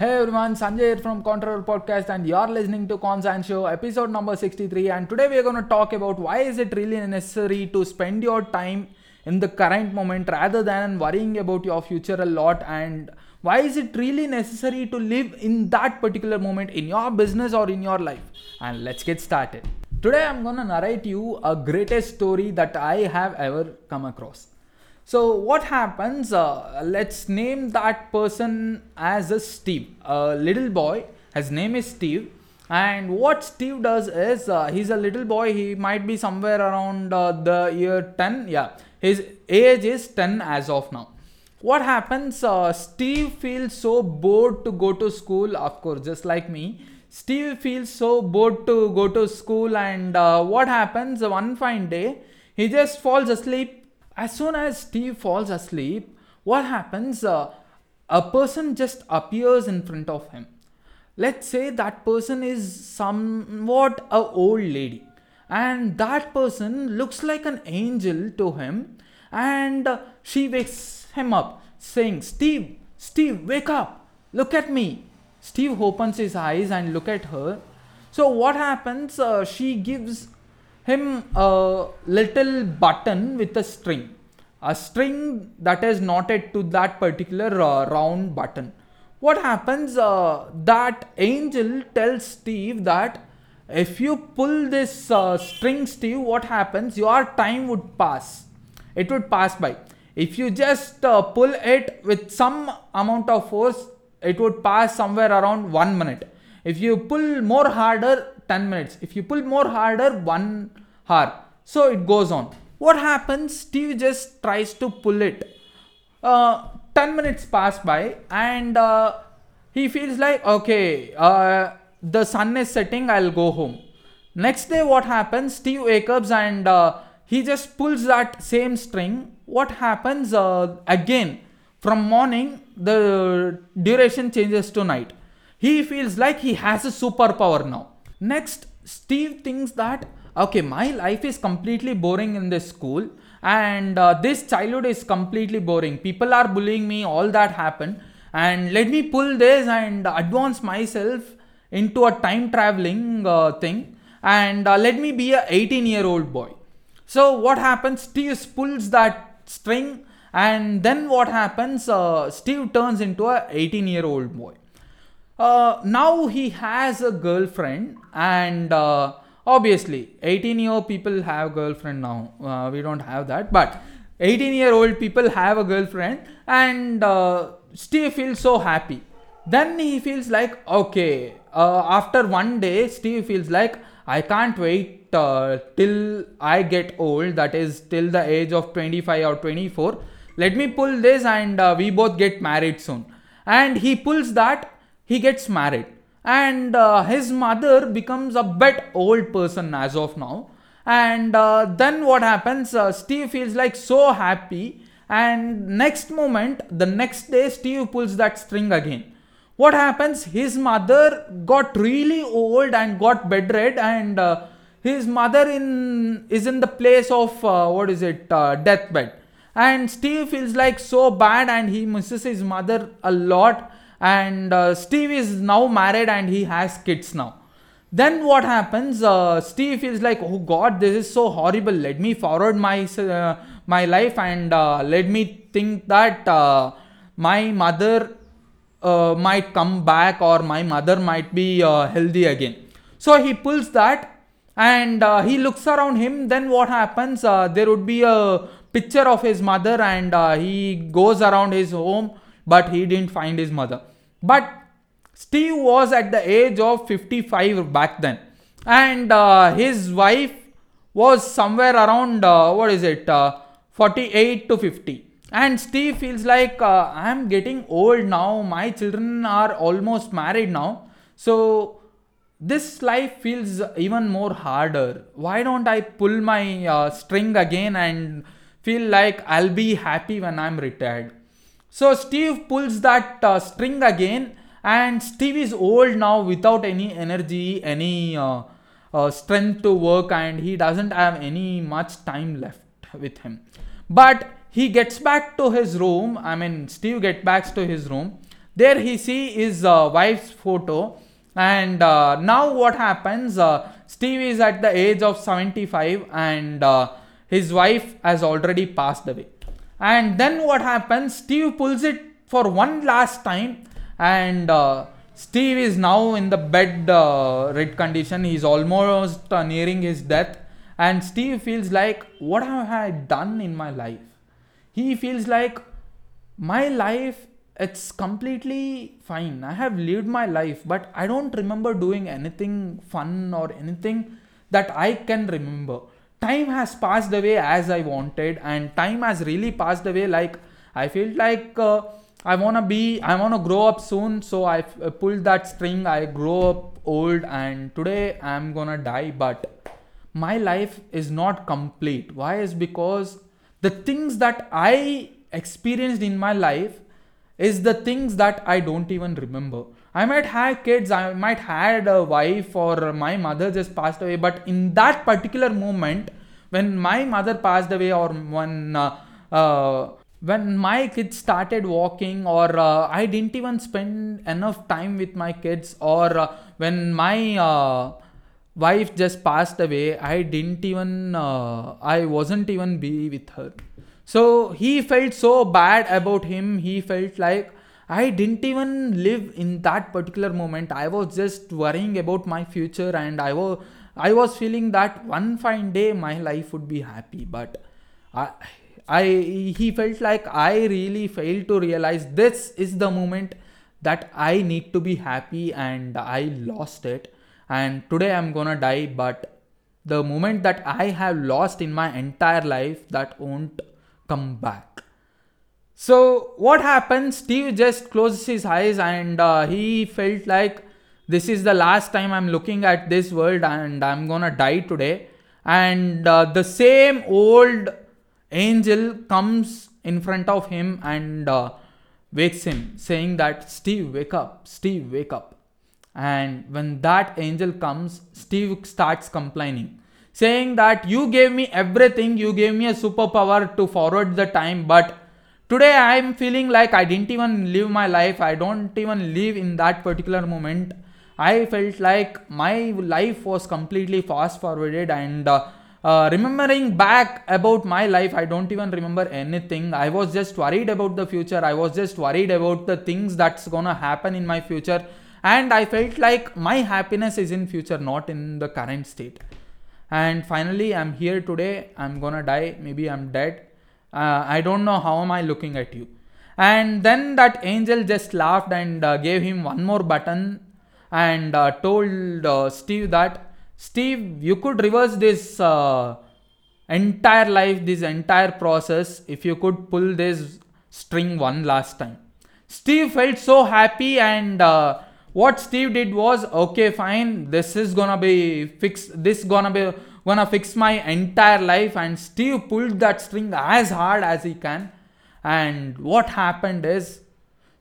Hey everyone, Sanjay here from Controller Podcast, and you're listening to Conscience Show, episode number 63. And today we're going to talk about why is it really necessary to spend your time in the current moment rather than worrying about your future a lot, and why is it really necessary to live in that particular moment in your business or in your life. And let's get started. Today I'm going to narrate you a greatest story that I have ever come across. So what happens, let's name that person as a Steve, a little boy. His name is Steve, and what Steve does is, he's a little boy, he might be somewhere around the year 10, his age is 10 as of now. What happens, Steve feels so bored to go to school, of course, just like me. Steve feels so bored to go to school, and what happens, one fine day, he just falls asleep. As soon as Steve falls asleep, what happens? A person just appears in front of him. Let's say that person is somewhat an old lady, and that person looks like an angel to him, and she wakes him up saying, Steve, wake up, look at me. Steve opens his eyes and look at her. So what happens? She gives him a little button with a string that is knotted to that particular round button. What happens? That angel tells Steve that if you pull this string, Steve, what happens? Your time would pass. It would pass by. If you just pull it with some amount of force, it would pass somewhere around 1 minute. If you pull more harder, 10 minutes. If you pull more harder, 1 hour. So it goes on. What happens? Steve just tries to pull it. 10 minutes pass by, and he feels like, okay, the sun is setting, I'll go home. Next day what happens? Steve wakes up and he just pulls that same string. What happens? Again, from morning, the duration changes to night. He feels like he has a superpower now. Next, Steve thinks that, okay, my life is completely boring in this school, and this childhood is completely boring. People are bullying me, all that happened, and let me pull this and advance myself into a time traveling thing, and let me be a 18-year-old boy. So what happens? Steve pulls that string, and then what happens? Steve turns into a 18-year-old boy. Now he has a girlfriend, and obviously 18-year-old people have girlfriend now. We don't have that, but 18-year-old people have a girlfriend, and Steve feels so happy. Then he feels like, okay, after one day, Steve feels like, I can't wait till I get old, that is till the age of 25 or 24. Let me pull this and we both get married soon. And he pulls that. He gets married, and his mother becomes a bit old person as of now, and then what happens? Steve feels like so happy, and next moment, the next day, Steve pulls that string again. What happens? His mother got really old and got bedridden, and his mother is in the place of deathbed, and Steve feels like so bad, and he misses his mother a lot. And Steve is now married and he has kids now. Then what happens? Steve feels like, oh God, this is so horrible. Let me forward my life, and let me think that my mother might come back, or my mother might be healthy again. So he pulls that, and he looks around him. Then what happens? There would be a picture of his mother, and he goes around his home, but he didn't find his mother. But Steve was at the age of 55 back then. And his wife was somewhere around 48 to 50. And Steve feels like, I'm getting old now. My children are almost married now. So this life feels even more harder. Why don't I pull my string again and feel like I'll be happy when I'm retired? So Steve pulls that string again, and Steve is old now without any energy, any strength to work, and he doesn't have any much time left with him. But he gets back to his room. Steve gets back to his room. There he sees his wife's photo. And now what happens, Steve is at the age of 75 and his wife has already passed away. And then what happens, Steve pulls it for one last time, and Steve is now in the bed red condition. He's almost nearing his death, and Steve feels like, what have I done in my life? He feels like, my life, it's completely fine. I have lived my life, but I don't remember doing anything fun or anything that I can remember. Time has passed away as I wanted, and time has really passed away. Like, I feel like I want to grow up soon. So I pulled that string. I grow up old and today I'm going to die. But my life is not complete. Why? Is because the things that I experienced in my life is the things that I don't even remember. I might have kids, I might have a wife, or my mother just passed away, but in that particular moment, when my mother passed away, or when my kids started walking, or I didn't even spend enough time with my kids, or when my wife just passed away, I wasn't even be with her. So he felt so bad about him. He felt like, I didn't even live in that particular moment. I was just worrying about my future, and I was feeling that one fine day my life would be happy. But he felt like, I really failed to realize this is the moment that I need to be happy, and I lost it. And today I'm gonna die, but the moment that I have lost in my entire life, that won't come back. So what happens, Steve just closes his eyes, and he felt like, this is the last time I'm looking at this world, and I'm gonna die today. And the same old angel comes in front of him and wakes him, saying that, Steve, wake up, Steve, wake up. And when that angel comes, Steve starts complaining, saying that, you gave me everything, you gave me a superpower to forward the time, but today I'm feeling like I didn't even live my life. I don't even live in that particular moment. I felt like my life was completely fast forwarded, and remembering back about my life, I don't even remember anything. I was just worried about the future. I was just worried about the things that's gonna happen in my future. And I felt like my happiness is in future, not in the current state. And finally, I'm here today. I'm gonna die. Maybe I'm dead. I don't know how am I looking at you. And then that angel just laughed and gave him one more button, and told Steve that, Steve, you could reverse this entire life, this entire process, if you could pull this string one last time. Steve felt so happy, and what Steve did was, okay, fine, this is gonna be fixed, this gonna fix my entire life. And Steve pulled that string as hard as he can, and what happened is,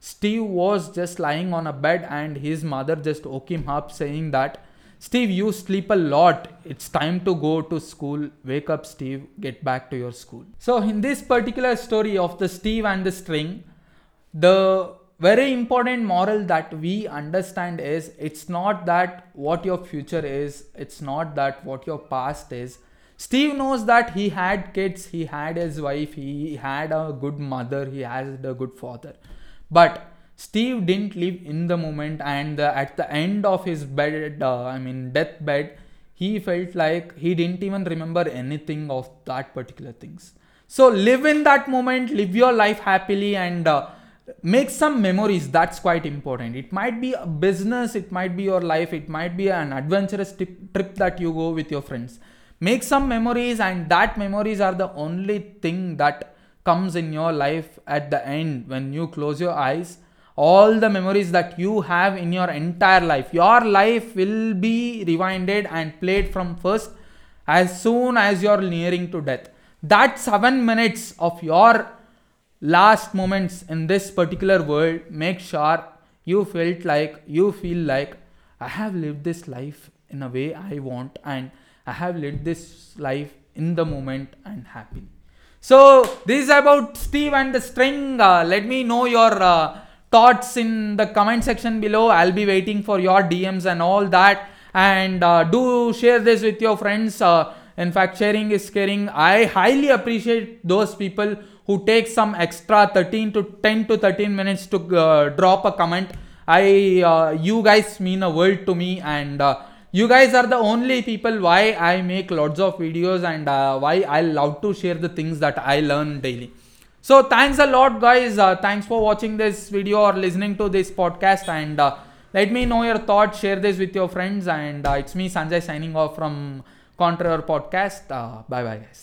Steve was just lying on a bed, and his mother just woke him up, saying that, Steve, you sleep a lot, it's time to go to school, wake up, Steve, get back to your school. So in this particular story of the Steve and the string, the very important moral that we understand is, it's not that what your future is, it's not that what your past is. Steve knows that he had kids, he had his wife, he had a good mother, he had a good father. But Steve didn't live in the moment, and at the end of his deathbed, he felt like he didn't even remember anything of that particular things. So live in that moment, live your life happily, and make some memories. That's quite important. It might be a business, it might be your life, it might be an adventurous trip that you go with your friends. Make some memories, and that memories are the only thing that comes in your life at the end. When you close your eyes, all the memories that you have in your entire life, your life will be rewinded and played from first as soon as you're nearing to death. That 7 minutes of your last moments in this particular world, make sure you feel like I have lived this life in a way I want, and I have lived this life in the moment and happy. So this is about Steve and the string. Let me know your thoughts in the comment section below. I'll be waiting for your DMs and all that. And do share this with your friends. In fact, sharing is caring. I highly appreciate those people who take some extra 10 to 13 minutes to drop a comment. You guys mean a world to me, and you guys are the only people why I make lots of videos and why I love to share the things that I learn daily. So thanks a lot, guys. Thanks for watching this video or listening to this podcast, and let me know your thoughts. Share this with your friends, and it's me, Sanjay, signing off from Controller Podcast. Bye bye, guys.